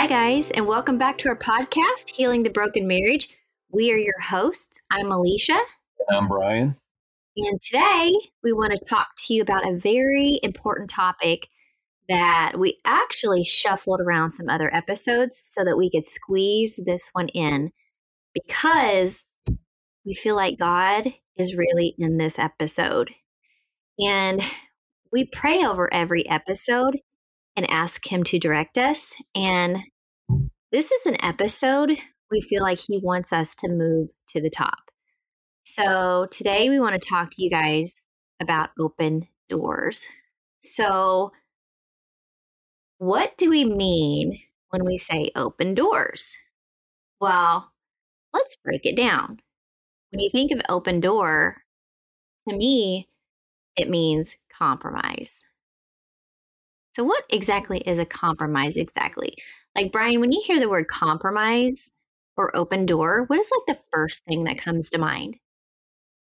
Hi guys, and welcome back to our podcast, Healing the Broken Marriage. We are your hosts. I'm Elisha. And I'm Brian. And today we want to talk to you about a very important topic that we actually shuffled around some other episodes so that we could squeeze this one in because we feel like God is really in this episode. And we pray over every episode and ask Him to direct us. And this is an episode we feel like He wants us to move to the top. So today we want to talk to you guys about open doors. So what do we mean when we say open doors? Well, let's break it down. When you think of open door, to me, it means compromise. So what exactly is a compromise exactly? Like, Brian, when you hear the word compromise or open door, what is like the first thing that comes to mind?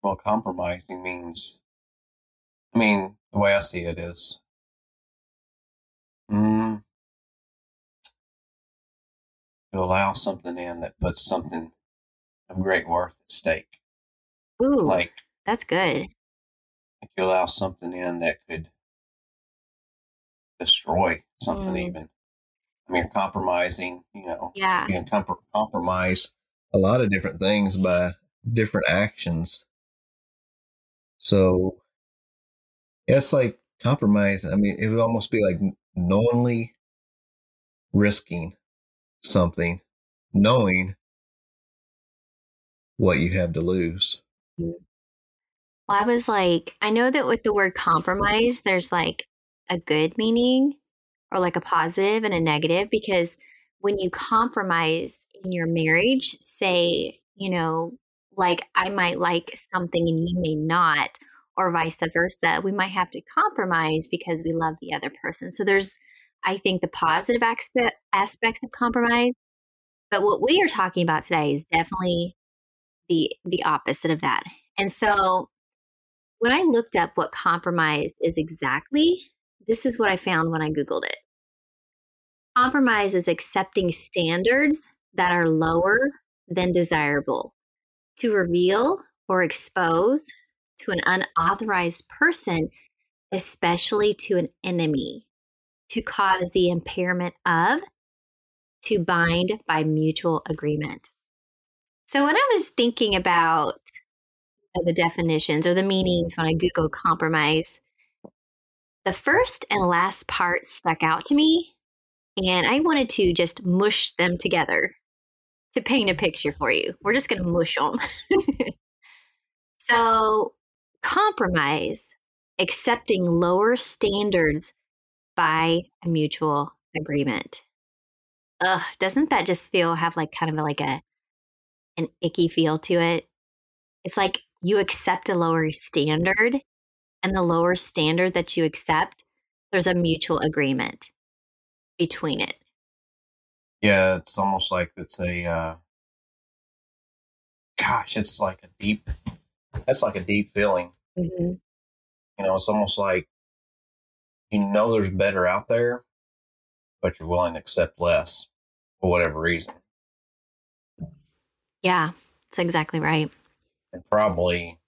Well, compromising means, the way I see it is, to allow something in that puts something of great worth at stake. Ooh, like, that's good. If you allow something in that could destroy something, even. You're compromising, yeah. You can compromise a lot of different things by different actions. So it's like compromise. It would almost be like knowingly risking something, knowing what you have to lose. Well, I was like, I know that with the word compromise, there's like a good meaning or like a positive and a negative, because when you compromise in your marriage, say, like I might like something and you may not, or vice versa, we might have to compromise because we love the other person. So there's, I think, the positive aspects of compromise. But what we are talking about today is definitely the opposite of that. And so when I looked up what compromise is exactly, this is what I found when I Googled it. Compromise is accepting standards that are lower than desirable to reveal or expose to an unauthorized person, especially to an enemy, to cause the impairment of, to bind by mutual agreement. So when I was thinking about the definitions or the meanings when I Googled compromise, the first and last part stuck out to me, and I wanted to just mush them together to paint a picture for you. We're just going to mush them. So, compromise, accepting lower standards by a mutual agreement. Ugh, doesn't that just have an icky feel to it? It's like you accept a lower standard, and the lower standard that you accept, there's a mutual agreement between it. Yeah, it's almost like that's like a deep feeling. Mm-hmm. It's almost like, there's better out there, but you're willing to accept less for whatever reason. Yeah, that's exactly right. And probably,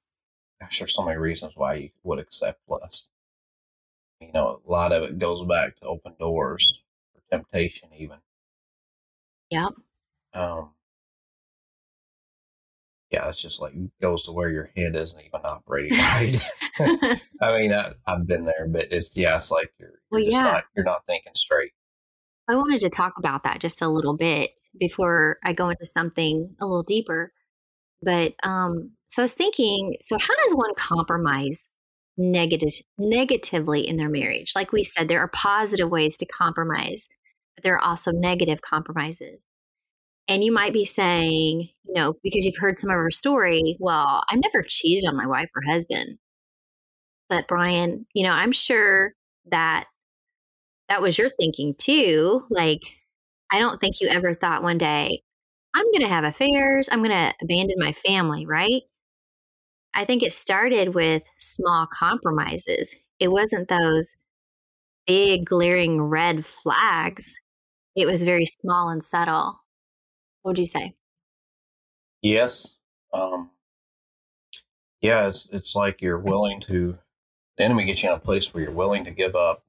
gosh, there's so many reasons why you would accept less. A lot of it goes back to open doors or temptation, even. Yep. Yeah, it's just like goes to where your head isn't even operating right. I've been there, but it's like you're not thinking straight. I wanted to talk about that just a little bit before I go into something a little deeper. But so I was thinking, so how does one compromise negatively in their marriage? Like we said, there are positive ways to compromise, but there are also negative compromises. And you might be saying, because you've heard some of her story, well, I've never cheated on my wife or husband. But Brian, I'm sure that was your thinking too. Like, I don't think you ever thought one day, I'm going to have affairs. I'm going to abandon my family, right? I think it started with small compromises. It wasn't those big glaring red flags It was very small and subtle. What would you say? Yes. It's like you're willing to, the enemy gets you in a place where you're willing to give up.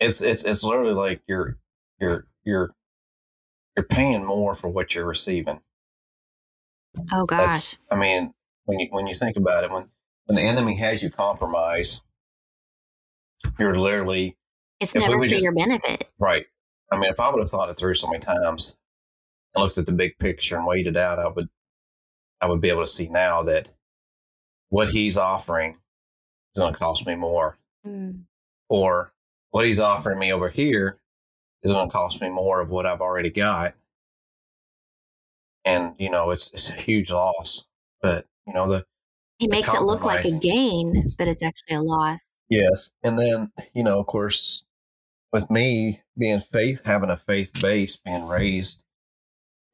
It's literally like you're paying more for what you're receiving. Oh gosh. When you think about it, when the enemy has you compromise, you're literally, it's never for your benefit. Right. I mean, if I would have thought it through so many times and looked at the big picture and weighed it out, I would be able to see now that what he's offering is going to cost me more, or what he's offering me over here is going to cost me more of what I've already got. And, you know, it's a huge loss, but you know, he makes it look like a gain, but it's actually a loss. Yes. And then, you know, of course, with me being having a faith base, being raised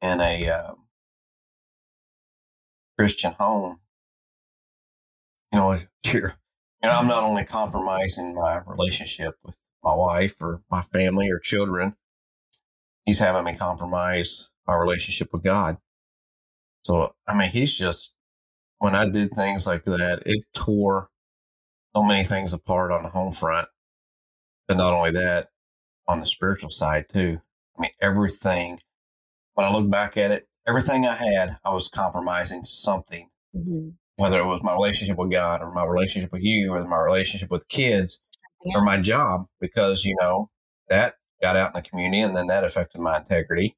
in a Christian home, you know, I'm not only compromising my relationship with my wife or my family or children, he's having me compromise my relationship with God. So, I mean, he's just, when I did things like that, it tore so many things apart on the home front. But not only that, on the spiritual side too. I mean, everything, when I look back at it, everything I had, I was compromising something, whether it was my relationship with God or my relationship with you or my relationship with kids or my job, because, you know, that got out in the community and then that affected my integrity.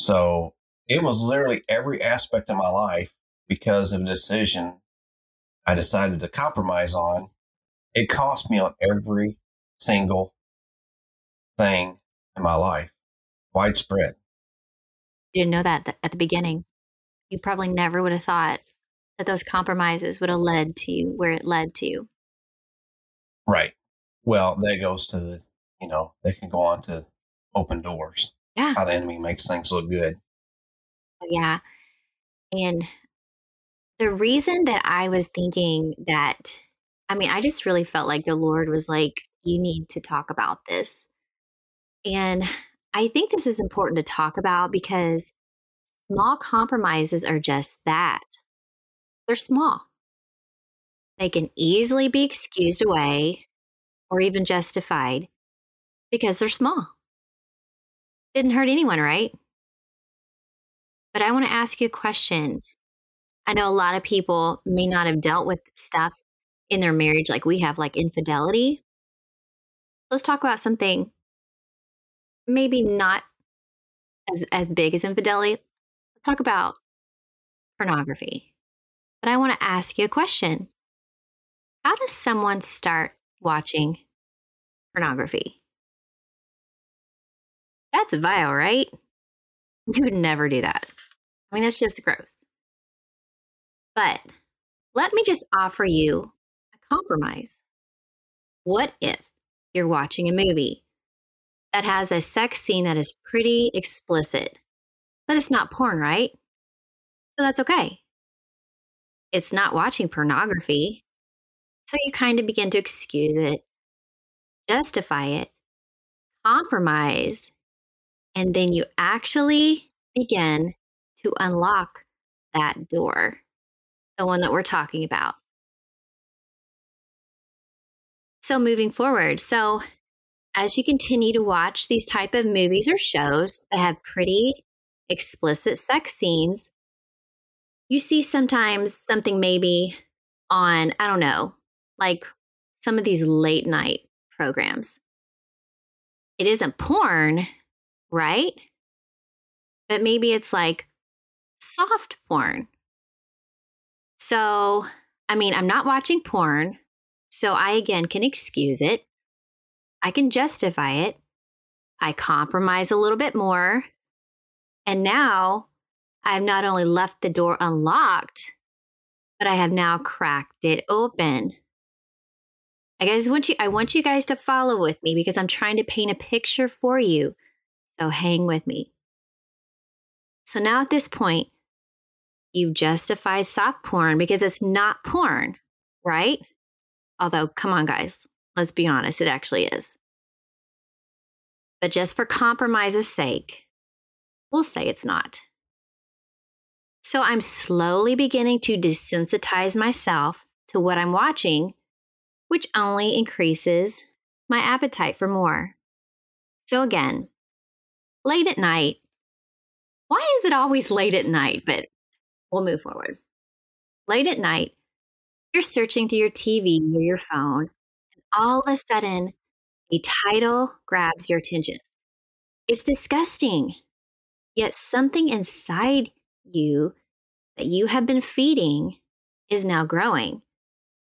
So it was literally every aspect of my life because of a decision I decided to compromise on. It cost me on every single thing in my life, widespread. You didn't know that at the beginning. You probably never would have thought that those compromises would have led to where it led to. Right. Well, that goes to the, you know, they can go on to open doors. Yeah. How the enemy makes things look good. Yeah. And the reason that I was thinking that, I mean, I just really felt like the Lord was like, you need to talk about this. And I think this is important to talk about because small compromises are just that. They're small. They can easily be excused away or even justified because they're small. Didn't hurt anyone, right? But I want to ask you a question. I know a lot of people may not have dealt with stuff in their marriage like we have, like infidelity. Let's talk about something maybe not as big as infidelity. Let's talk about pornography. But I want to ask you a question. How does someone start watching pornography? That's vile, right? You would never do that. I mean, that's just gross. But let me just offer you a compromise. What if you're watching a movie that has a sex scene that is pretty explicit, but it's not porn, right? So that's okay. It's not watching pornography. So you kind of begin to excuse it, justify it, compromise, and then you actually begin to unlock that door, the one that we're talking about. So moving forward, so as you continue to watch these type of movies or shows that have pretty explicit sex scenes, you see sometimes something maybe on, I don't know, like some of these late night programs. It isn't porn, right? But maybe it's like soft porn. So, I mean, I'm not watching porn. So I, again, can excuse it. I can justify it. I compromise a little bit more. And now I've not only left the door unlocked, but I have now cracked it open. I want you guys to follow with me because I'm trying to paint a picture for you. So hang with me. So now at this point, you've justified soft porn because it's not porn, right? Although, come on, guys, let's be honest, it actually is. But just for compromise's sake, we'll say it's not. So I'm slowly beginning to desensitize myself to what I'm watching, which only increases my appetite for more. So again, late at night. Why is it always late at night? But we'll move forward. Late at night, you're searching through your TV or your phone, and all of a sudden, a title grabs your attention. It's disgusting, yet something inside you that you have been feeding is now growing,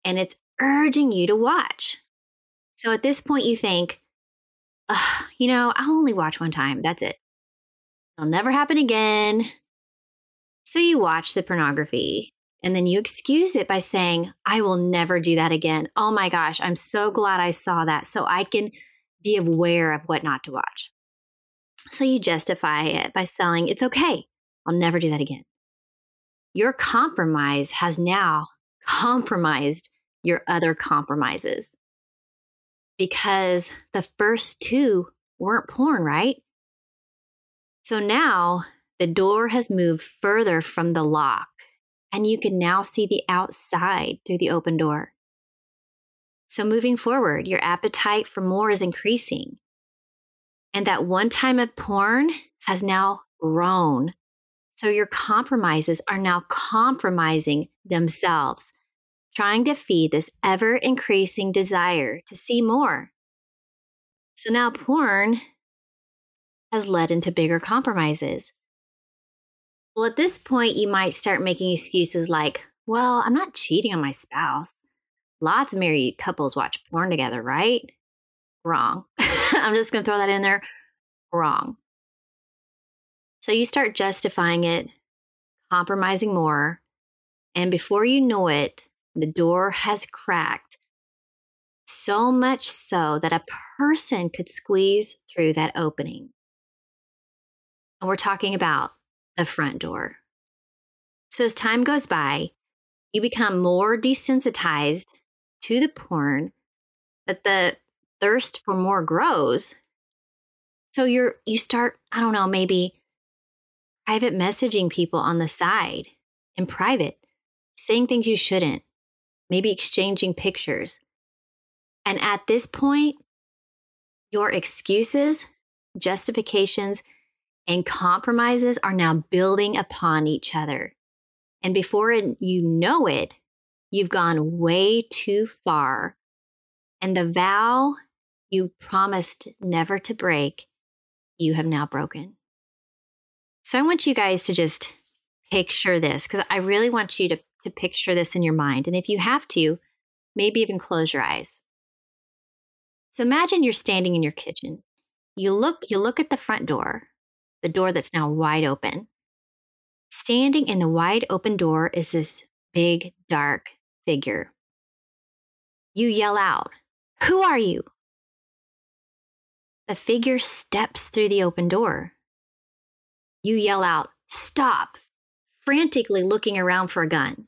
and it's urging you to watch. So at this point, you think, I'll only watch one time. That's it. It'll never happen again. So you watch the pornography, and then you excuse it by saying, I will never do that again. Oh my gosh, I'm so glad I saw that, so I can be aware of what not to watch. So you justify it by saying, it's okay, I'll never do that again. Your compromise has now compromised your other compromises, because the first two weren't porn, right? So now the door has moved further from the lock, and you can now see the outside through the open door. So moving forward, your appetite for more is increasing. And that one time of porn has now grown. So your compromises are now compromising themselves, trying to feed this ever-increasing desire to see more. So now porn has led into bigger compromises. Well, at this point, you might start making excuses like, well, I'm not cheating on my spouse. Lots of married couples watch porn together, right? Wrong. I'm just going to throw that in there. Wrong. So you start justifying it, compromising more, and before you know it, the door has cracked, so much so that a person could squeeze through that opening. And we're talking about the front door. So as time goes by, you become more desensitized to the porn, that the thirst for more grows. So you start, maybe private messaging people on the side in private, saying things you shouldn't, maybe exchanging pictures. And at this point, your excuses, justifications, and compromises are now building upon each other. And before you know it, you've gone way too far. And the vow you promised never to break, you have now broken. So I want you guys to just picture this, because I really want you to picture this in your mind. And if you have to, maybe even close your eyes. So imagine you're standing in your kitchen. You look at the front door, the door that's now wide open. Standing in the wide open door is this big, dark figure. You yell out, "Who are you?" The figure steps through the open door. You yell out, "Stop," frantically looking around for a gun.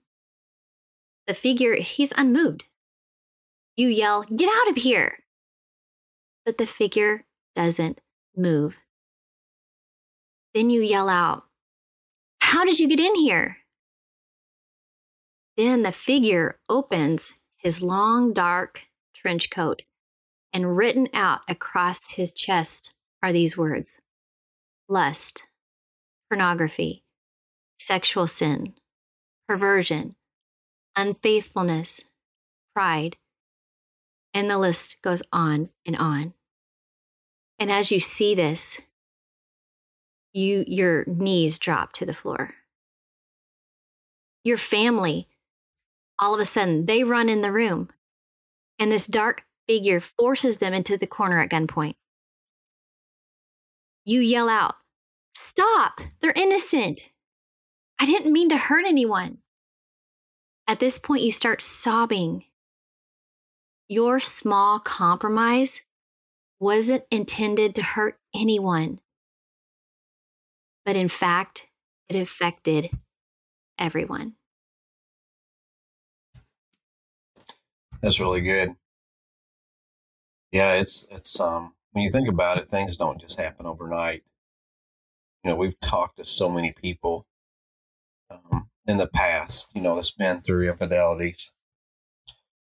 The figure, he's unmoved. You yell, "Get out of here!" But the figure doesn't move. Then you yell out, "How did you get in here?" Then the figure opens his long, dark trench coat, and written out across his chest are these words: lust, pornography, sexual sin, perversion, unfaithfulness, pride, and the list goes on and on. And as you see this, your knees drop to the floor. Your family, all of a sudden, they run in the room, and this dark figure forces them into the corner at gunpoint. You yell out, "Stop! They're innocent. I didn't mean to hurt anyone." At this point, you start sobbing. Your small compromise wasn't intended to hurt anyone. But in fact, it affected everyone. That's really good. Yeah, it's when you think about it, things don't just happen overnight. You know, we've talked to so many people in the past, you know, that's been through infidelities,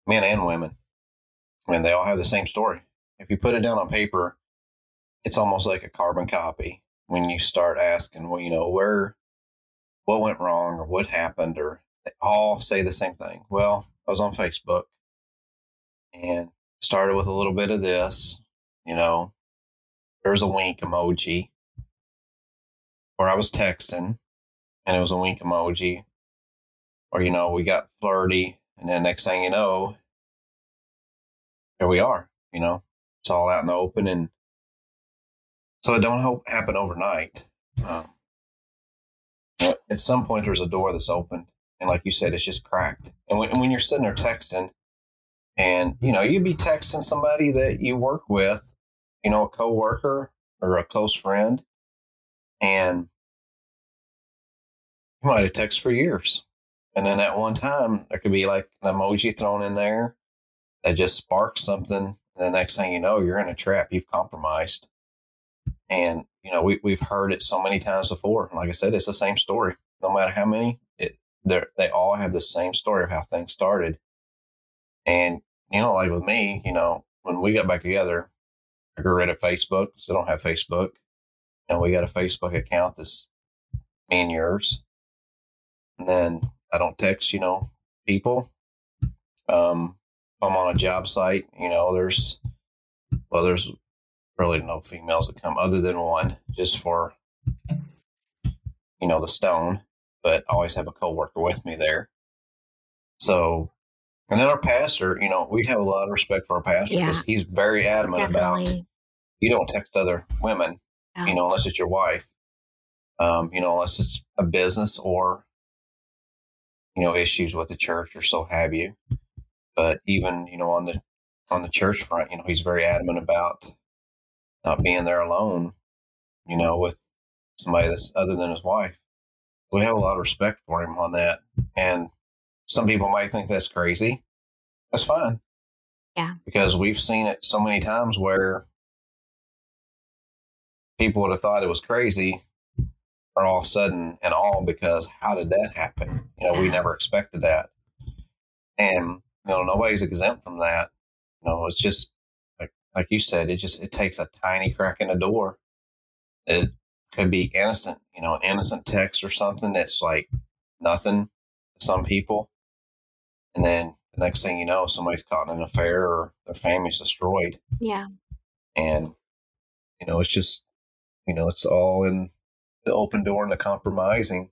men and women, and they all have the same story. If you put it down on paper, it's almost like a carbon copy when you start asking, well, you know, what went wrong or what happened, or they all say the same thing. Well, I was on Facebook and started with a little bit of this, you know, there's a wink emoji, or I was texting and it was a wink emoji, or, you know, we got flirty and then next thing you know, here we are, you know, it's all out in the open. And so it don't happen overnight. At some point there's a door that's opened. And like you said, it's just cracked. And when you're sitting there texting and, you know, you'd be texting somebody that you work with, you know, a coworker or a close friend, and you might have texted for years. And then at one time there could be like an emoji thrown in there that just sparks something. And the next thing you know, you're in a trap. You've compromised. And, you know, we've heard it so many times before. Like I said, it's the same story. No matter how many, they all have the same story of how things started. And, you know, like with me, you know, when we got back together, I got rid of Facebook. Still don't have Facebook. And we got a Facebook account that's me and yours. And then I don't text, you know, people. I'm on a job site, you know, there's really no females that come other than one just for, you know, the stone, but I always have a coworker with me there. So, and then our pastor, you know, we have a lot of respect for our pastor because he's very adamant about you don't text other women, you know, unless it's your wife, you know, unless it's a business or, you know, issues with the church or so have you. But even, you know, on the church front, you know, he's very adamant about not being there alone, you know, with somebody that's other than his wife. We have a lot of respect for him on that. And some people might think that's crazy. That's fine. Yeah. Because we've seen it so many times where people would have thought it was crazy or all of a sudden and all because how did that happen? You know, we never expected that. And, you know, nobody's exempt from that. You know, it's just, like you said, it takes a tiny crack in the door. It could be innocent, you know, an innocent text or something that's like nothing to some people. And then the next thing you know, somebody's caught in an affair or their family's destroyed. Yeah. And, you know, it's just, you know, it's all in the open door and the compromising.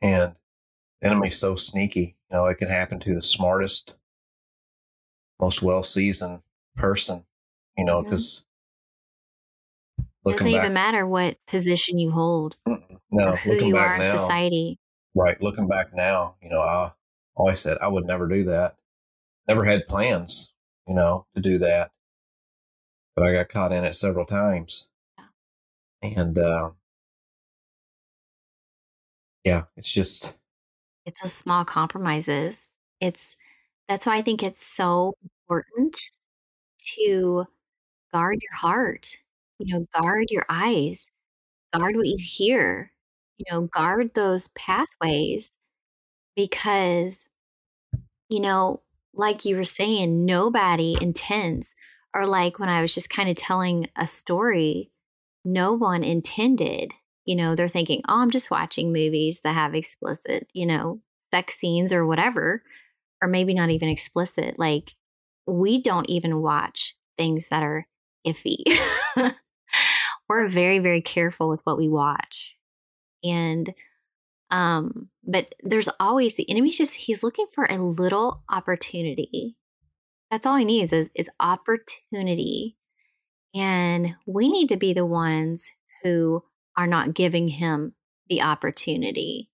And the enemy's so sneaky, you know, it can happen to the smartest, most well-seasoned person, you know, because it doesn't even matter what position you hold, or who you are in society. Right. Looking back now, you know, I always said I would never do that. Never had plans, you know, to do that. But I got caught in it several times. Yeah. And, yeah, it's just. It's those small compromises. That's why I think it's so important to guard your heart, you know, guard your eyes, guard what you hear, you know, guard those pathways because, you know, like you were saying, nobody intends, or like when I was just kind of telling a story, no one intended, you know, they're thinking, oh, I'm just watching movies that have explicit, you know, sex scenes or whatever, or maybe not even explicit. Like, we don't even watch things that are iffy. We're very, very careful with what we watch. And, but there's always the enemy's just, he's looking for a little opportunity. That's all he needs is opportunity. And we need to be the ones who are not giving him the opportunity,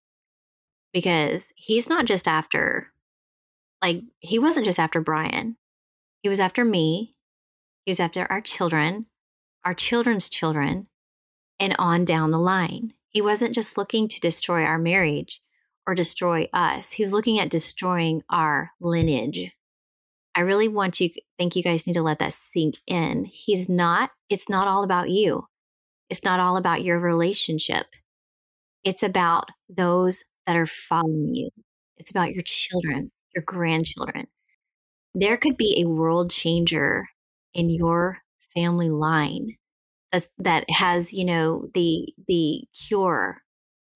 because he's not just after, like, he wasn't just after Brian. He was after me. He was after our children, our children's children, and on down the line. He wasn't just looking to destroy our marriage or destroy us. He was looking at destroying our lineage, I really think you guys need to let that sink in. It's not all about you. It's not all about your relationship. It's about those that are following you. It's about your children, your grandchildren. There could be a world changer in your family line that has, the cure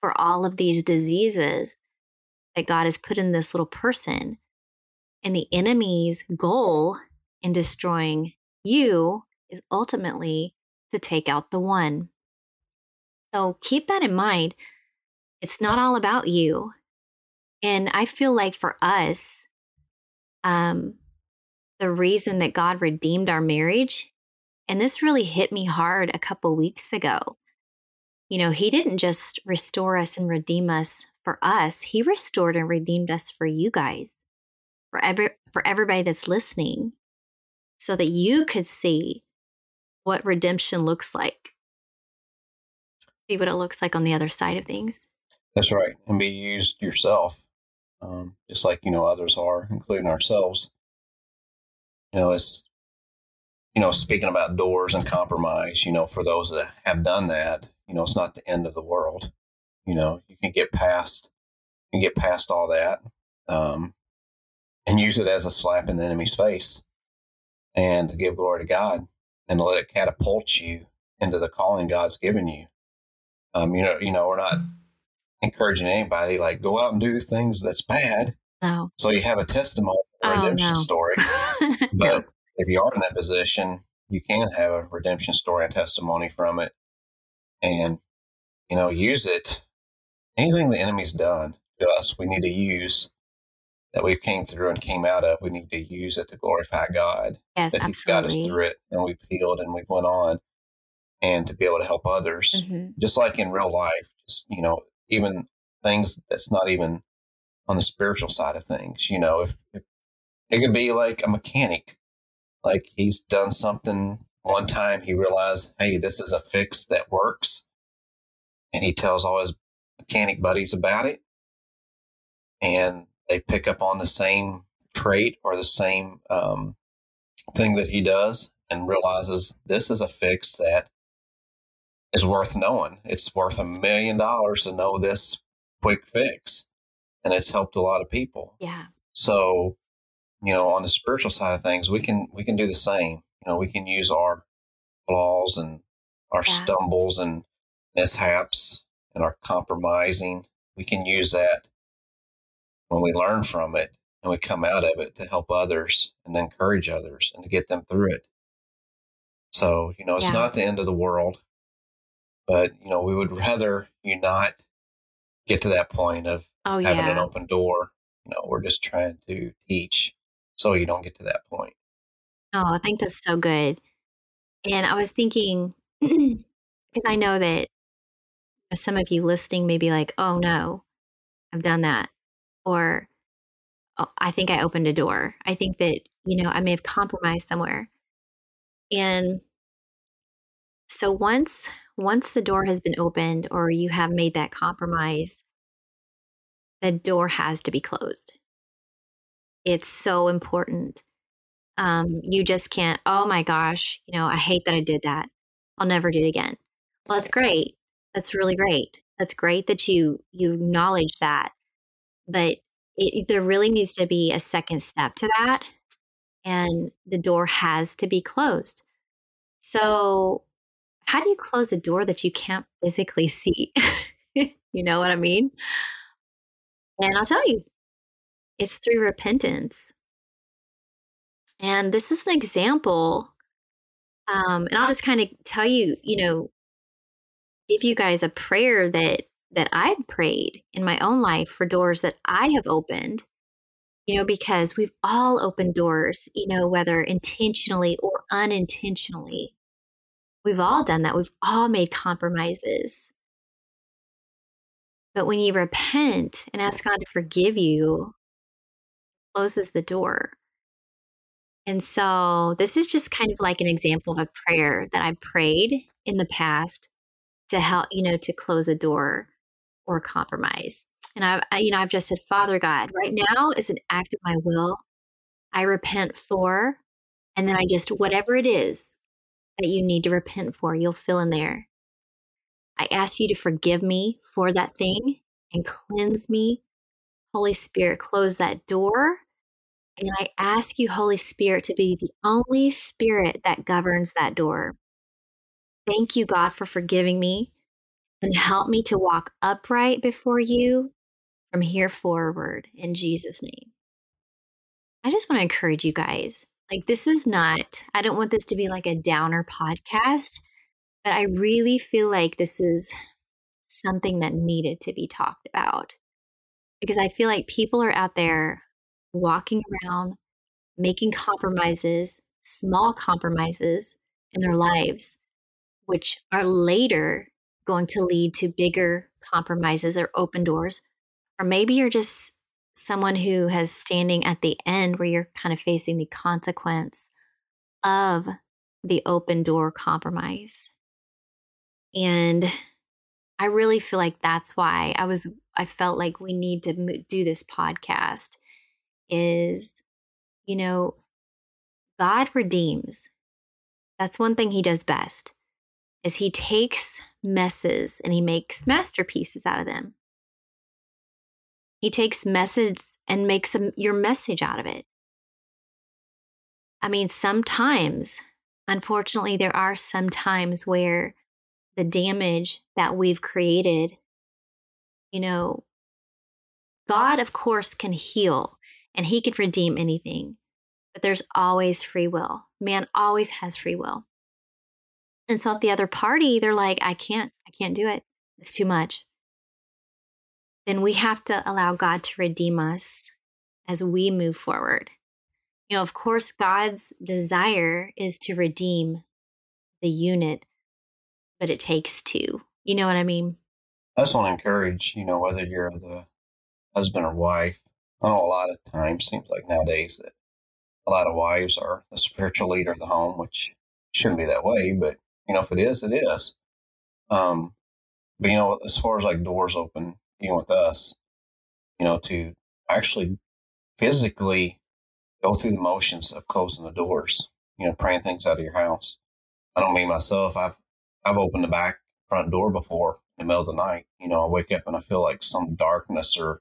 for all of these diseases that God has put in this little person. And the enemy's goal in destroying you is ultimately to take out the one. So keep that in mind. It's not all about you. And I feel like for us, the reason that God redeemed our marriage, and this really hit me hard a couple weeks ago. He didn't just restore us and redeem us for us. He restored and redeemed us for you guys, for everybody that's listening, so that you could see what redemption looks like. See what it looks like on the other side of things. That's right. And be used yourself, just like, others are, including ourselves. Speaking about doors and compromise, for those that have done that, it's not the end of the world. You can get past all that, and use it as a slap in the enemy's face and give glory to God and let it catapult you into the calling God's given you. We're not encouraging anybody, like, go out and do things that's bad. No. So you have a testimony, redemption story. But no. If you are in that position, you can have a redemption story and testimony from it, and, use it. Anything the enemy's done to us, we need to use that we came through and came out of. We need to use it to glorify God. Yes, that He's got us through it, and we've healed and we've went on, and to be able to help others, mm-hmm. just like in real life, just, even things that's not even on the spiritual side of things. If it could be like a mechanic, like he's done something one time, he realized, hey, this is a fix that works. And he tells all his mechanic buddies about it. And they pick up on the same trait or the same thing that he does, and realizes this is a fix that is worth knowing. It's worth $1 million to know this quick fix. And it's helped a lot of people. Yeah. So, on the spiritual side of things, we can do the same. We can use our flaws and our stumbles and mishaps and our compromising. We can use that when we learn from it and we come out of it to help others and to encourage others and to get them through it. So, it's not the end of the world, but, we would rather you not get to that point of having an open door. We're just trying to teach so you don't get to that point. Oh, I think that's so good. And I was thinking, because I know that some of you listening may be like, oh no, I've done that. Or oh, I think I opened a door. I think that, I may have compromised somewhere. And so once the door has been opened or you have made that compromise, the door has to be closed. It's so important. You just can't, oh my gosh, I hate that I did that. I'll never do it again. Well, that's great. That's really great. That's great that you acknowledge that. But there really needs to be a second step to that. And the door has to be closed. So how do you close a door that you can't physically see? You know what I mean? And I'll tell you, it's through repentance. And this is an example. And I'll just kind of tell you, give you guys a prayer that I've prayed in my own life for doors that I have opened, because we've all opened doors, whether intentionally or unintentionally. We've all done that. We've all made compromises. But when you repent and ask God to forgive you, it closes the door. And so this is just kind of like an example of a prayer that I prayed in the past to help, to close a door or compromise. And I've just said, Father God, right now is an act of my will. I repent for, and then I just, whatever it is that you need to repent for, you'll fill in there. I ask you to forgive me for that thing and cleanse me. Holy Spirit, close that door. And I ask you, Holy Spirit, to be the only spirit that governs that door. Thank you, God, for forgiving me and help me to walk upright before you from here forward in Jesus' name. I just want to encourage you guys. Like, this is not, I don't want this to be like a downer podcast, but I really feel like this is something that needed to be talked about, because I feel like people are out there walking around, making compromises, small compromises in their lives, which are later going to lead to bigger compromises or open doors. Or maybe you're just someone who has standing at the end where you're kind of facing the consequence of the open door compromise. And I really feel like that's why I felt like we need to do this podcast is, you know, God redeems. That's one thing he does best, is he takes messes and he makes masterpieces out of them. He takes messes and makes your message out of it. I mean, sometimes, unfortunately, there are some times where the damage that we've created, you know, God, of course, can heal and he can redeem anything, but there's always free will. Man always has free will. And so if the other party, they're like, I can't do it, it's too much, then we have to allow God to redeem us as we move forward. You know, of course, God's desire is to redeem the unit, but it takes two. You know what I mean? I just want to encourage, you know, whether you're the husband or wife, I know a lot of times, seems like nowadays that a lot of wives are the spiritual leader of the home, which shouldn't be that way, but you know, if it is, it is. But, you know, as far as like doors open, even with us, you know, to actually physically go through the motions of closing the doors, you know, praying things out of your house. I don't mean myself. I've opened the back front door before in the middle of the night. You know, I wake up and I feel like some darkness or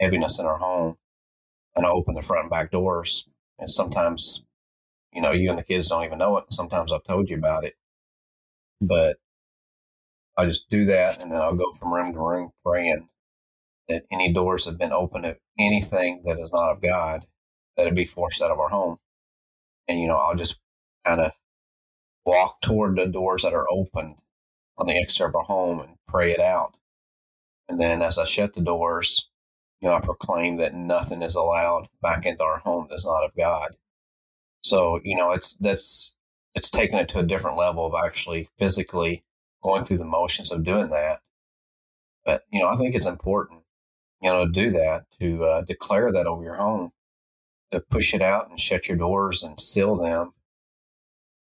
heaviness in our home, and I open the front and back doors. And sometimes, you know, you and the kids don't even know it. Sometimes I've told you about it, but I just do that, and then I'll go from room to room praying that any doors have been open to anything that is not of God, that it be forced out of our home. And, you know, I'll just kind of walk toward the doors that are open on the exterior of our home and pray it out. And then as I shut the doors, you know, I proclaim that nothing is allowed back into our home that's not of God. So, you know, it's taking it to a different level of actually physically going through the motions of doing that. But, you know, I think it's important, you know, to do that, to declare that over your home, to push it out and shut your doors and seal them,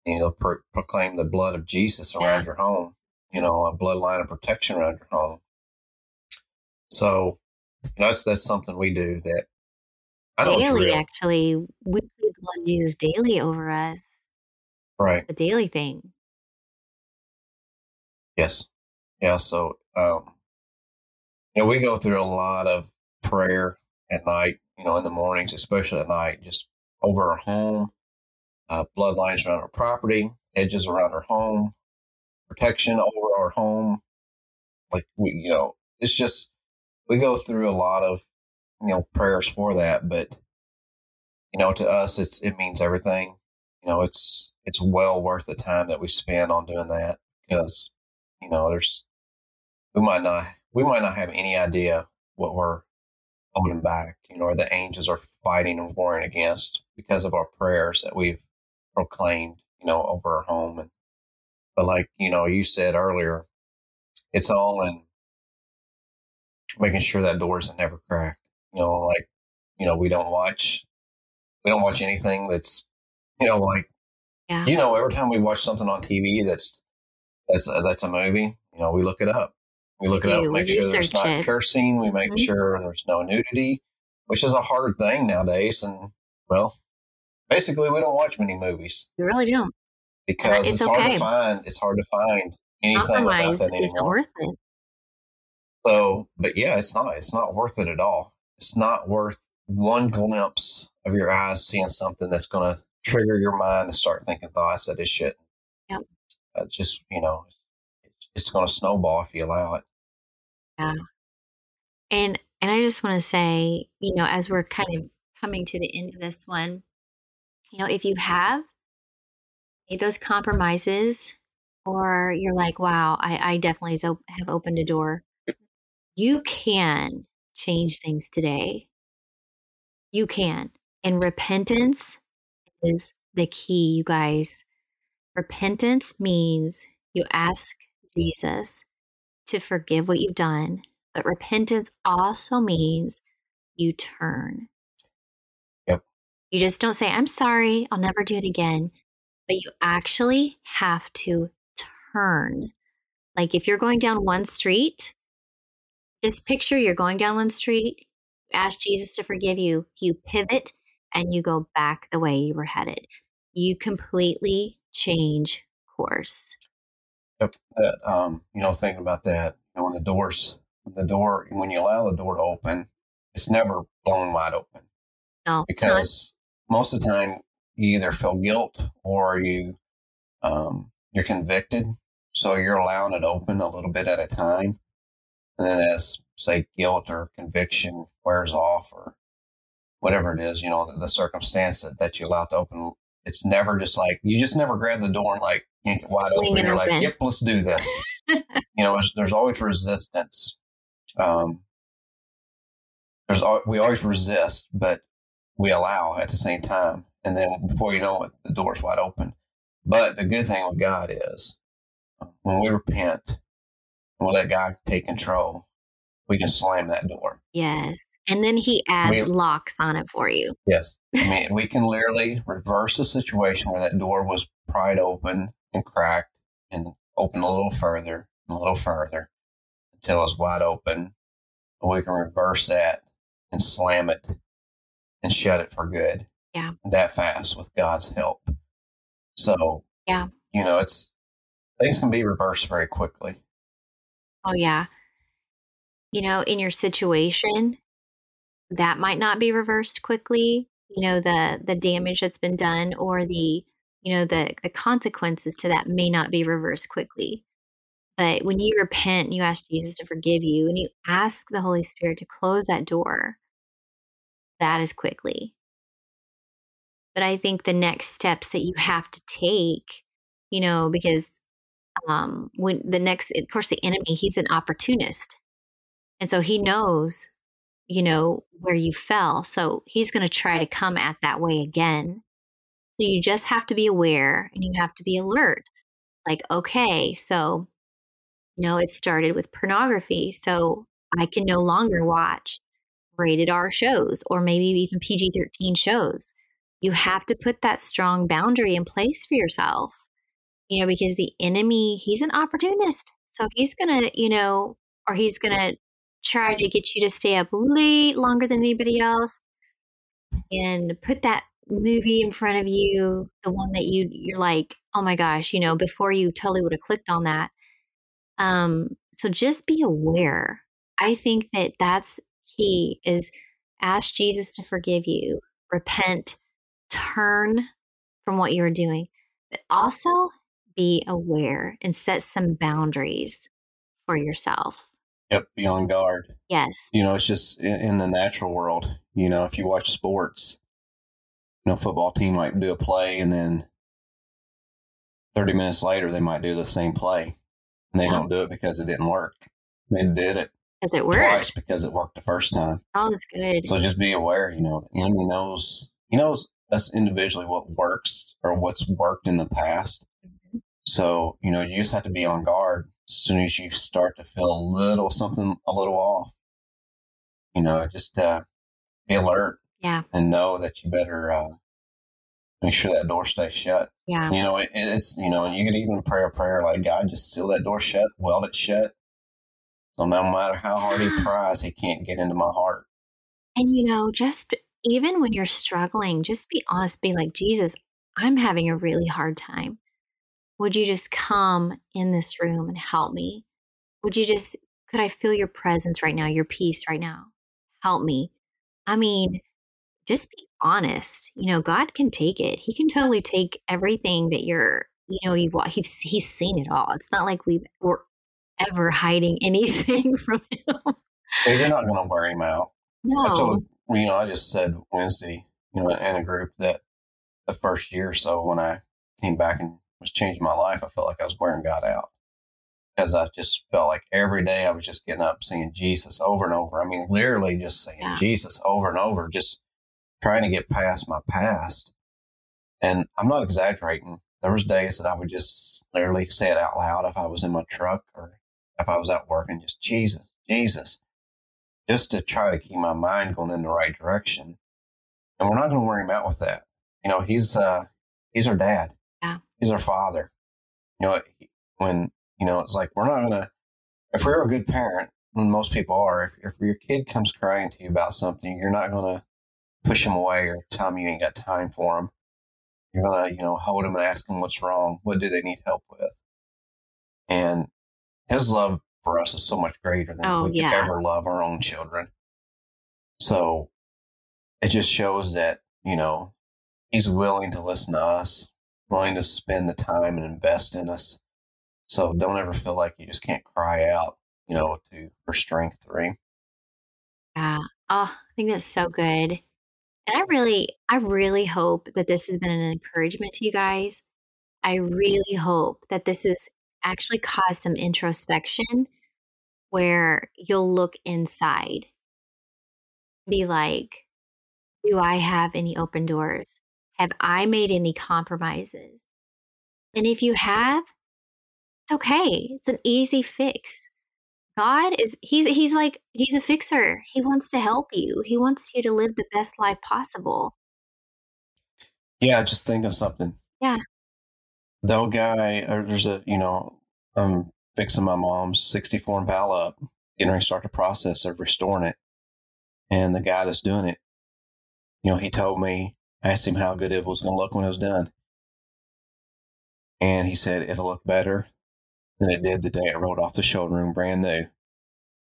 you know, proclaim the blood of Jesus around your home, you know, a bloodline of protection around your home. So, you know, that's something we do that I don't know. Daily, actually, we plead the blood of Jesus daily over us. Right. The daily thing. Yes. Yeah. So, you know, we go through a lot of prayer at night, you know, in the mornings, especially at night, just over our home, bloodlines around our property, edges around our home, protection over our home. Like we, you know, it's just, we go through a lot of, you know, prayers for that, but you know, to us, it means everything. You know, it's well worth the time that we spend on doing that, because you know, we might not have any idea what we're holding back, you know, or the angels are fighting and warring against because of our prayers that we've proclaimed, you know, over our home. And, but like, you know, you said earlier, it's all in making sure that door isn't never cracked. You know, like, you know, we don't watch anything that's, you know, like, yeah. You know, every time we watch something on TV that's a movie, you know, we look it up. We look it up, make sure there's not cursing. We make sure there's no nudity, which is a hard thing nowadays. And, well, Basically, we don't watch many movies. We really don't. Because it's okay. It's hard to find anything compromise without that anymore. It's worth it. So, but yeah, it's not worth it at all. It's not worth one glimpse of your eyes seeing something that's going to trigger your mind to start thinking thoughts that it shouldn't. Yep. Just, you know, it's going to snowball if you allow it. Yeah. And I just want to say, you know, as we're kind of coming to the end of this one, you know, if you have made those compromises or you're like, wow, I definitely have opened a door, you can change things today. You can. And repentance is the key, you guys. Repentance means you ask Jesus to forgive what you've done. But repentance also means you turn. Yep. You just don't say, I'm sorry, I'll never do it again. But you actually have to turn. Like if you're going down one street, just picture you're going down one street, ask Jesus to forgive you. You pivot and you go back the way you were headed. You completely change course. Yep. You know, thinking about that, you know, when when you allow the door to open, it's never blown wide open. No, because most of the time you either feel guilt or you're convicted. So you're allowing it open a little bit at a time. And then as, say, guilt or conviction wears off or whatever it is, you know, the circumstance that you allow to open, it's never just like, you just never grab the door and like yank it wide open. You're like, yep, let's do this. You know, there's always resistance. We always resist, but we allow at the same time. And then before you know it, the door's wide open. But the good thing with God is when we repent and we let God take control, we can slam that door. Yes. And then he adds locks on it for you. Yes. I mean, we can literally reverse the situation where that door was pried open and cracked and open a little further and a little further until it's wide open. And we can reverse that and slam it and shut it for good. Yeah. That fast with God's help. So, yeah, you know, things can be reversed very quickly. Oh, yeah. You know, in your situation, that might not be reversed quickly. You know, the damage that's been done or the consequences to that may not be reversed quickly. But when you repent and you ask Jesus to forgive you and you ask the Holy Spirit to close that door, that is quickly. But I think the next steps that you have to take, you know, because the enemy, he's an opportunist. And so he knows, you know, where you fell. So he's going to try to come at that way again. So you just have to be aware and you have to be alert. Like, okay, so, you know, it started with pornography. So I can no longer watch rated R shows or maybe even PG-13 shows. You have to put that strong boundary in place for yourself, you know, because the enemy, he's an opportunist. So he's going to, you know, or he's going to try to get you to stay up late longer than anybody else and put that movie in front of you, the one that you're like, oh my gosh, you know, before you totally would have clicked on that. So just be aware. I think that that's key is ask Jesus to forgive you, repent, turn from what you're doing, but also be aware and set some boundaries for yourself. Yep. Be on guard. Yes. You know, it's just in the natural world, you know, if you watch sports, you know, football team might do a play and then 30 minutes later, they might do the same play and they don't do it because it didn't work. They did it because it worked twice because it worked the first time. Oh, that's good. So just be aware, you know, the enemy knows, he knows us individually what works or what's worked in the past. Mm-hmm. So, you know, you just have to be on guard. As soon as you start to feel a little off, you know, just be alert. Yeah. And know that you better make sure that door stays shut. Yeah. You know, it's, you know, and you could even pray a prayer like, God, just seal that door shut, weld it shut. So no matter how hard he pries, he can't get into my heart. And, you know, just even when you're struggling, just be honest, be like, Jesus, I'm having a really hard time. Would you just come in this room and help me? Could I feel your presence right now, your peace right now? Help me. I mean, just be honest. You know, God can take it. He can totally take everything that he's seen it all. It's not like we're ever hiding anything from him. Well, you're not going to wear him out. No. I just said Wednesday, in a group that the first year or so when I came back and was changing my life, I felt like I was wearing God out. Because I just felt like every day I was just getting up saying Jesus over and over. I mean, literally just saying Jesus over and over, just trying to get past my past. And I'm not exaggerating. There was days that I would just literally say it out loud if I was in my truck or if I was out working, just Jesus, Jesus, just to try to keep my mind going in the right direction. And we're not going to wear him out with that. He's our dad. Yeah. He's our father. It's like we're not going to, if we're a good parent, and most people are, if your kid comes crying to you about something, you're not going to push him away or tell him you ain't got time for him. You're going to, hold him and ask him what's wrong. What do they need help with? And his love for us is so much greater than we could ever love our own children. So it just shows that, he's willing to listen to us, willing to spend the time and invest in us. So don't ever feel like you just can't cry out, for strength or him. Yeah. Oh, I think that's so good. And I really hope that this has been an encouragement to you guys. I really hope that this has actually caused some introspection where you'll look inside, be like, do I have any open doors? Have I made any compromises? And if you have, it's okay. It's an easy fix. God is, he's a fixer. He wants to help you. He wants you to live the best life possible. Yeah. Just think of something. Yeah. The old guy, I'm fixing my mom's 64 Impala up, getting ready to start the process of restoring it. And the guy that's doing it, he told me, I asked him how good it was going to look when it was done. And he said, it'll look better than it did the day it rolled off the showroom brand new.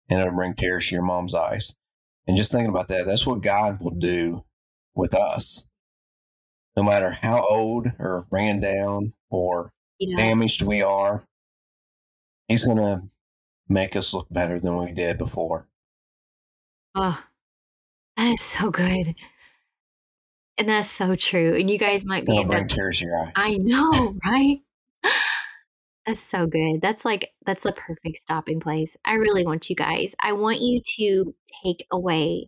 And it'll bring tears to your mom's eyes. And just thinking about that, that's what God will do with us. No matter how old or ran down or damaged we are, he's going to make us look better than we did before. Oh, that is so good. And that's so true. And you guys might be... bring tears to your eyes. I know, right? That's so good. That's the perfect stopping place. I really want you guys. I want you to take away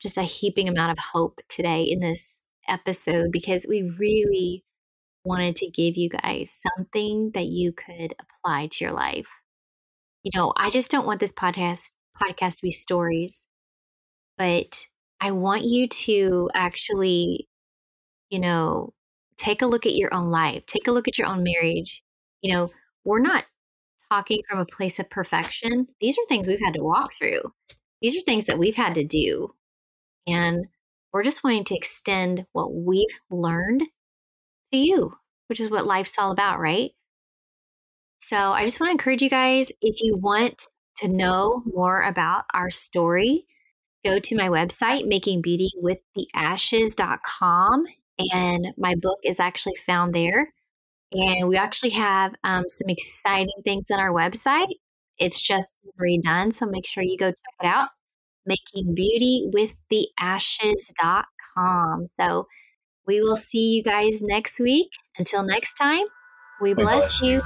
just a heaping amount of hope today in this episode, because we really wanted to give you guys something that you could apply to your life. I just don't want this podcast to be stories, but I want you to actually, take a look at your own life. Take a look at your own marriage. We're not talking from a place of perfection. These are things we've had to walk through. These are things that we've had to do. And we're just wanting to extend what we've learned to you, which is what life's all about, right? So I just want to encourage you guys, if you want to know more about our story, go to my website, makingbeautywiththeashes.com. And my book is actually found there. And we actually have some exciting things on our website. It's just redone. So make sure you go check it out. makingbeautywiththeashes.com. So we will see you guys next week. Until next time, we bless you.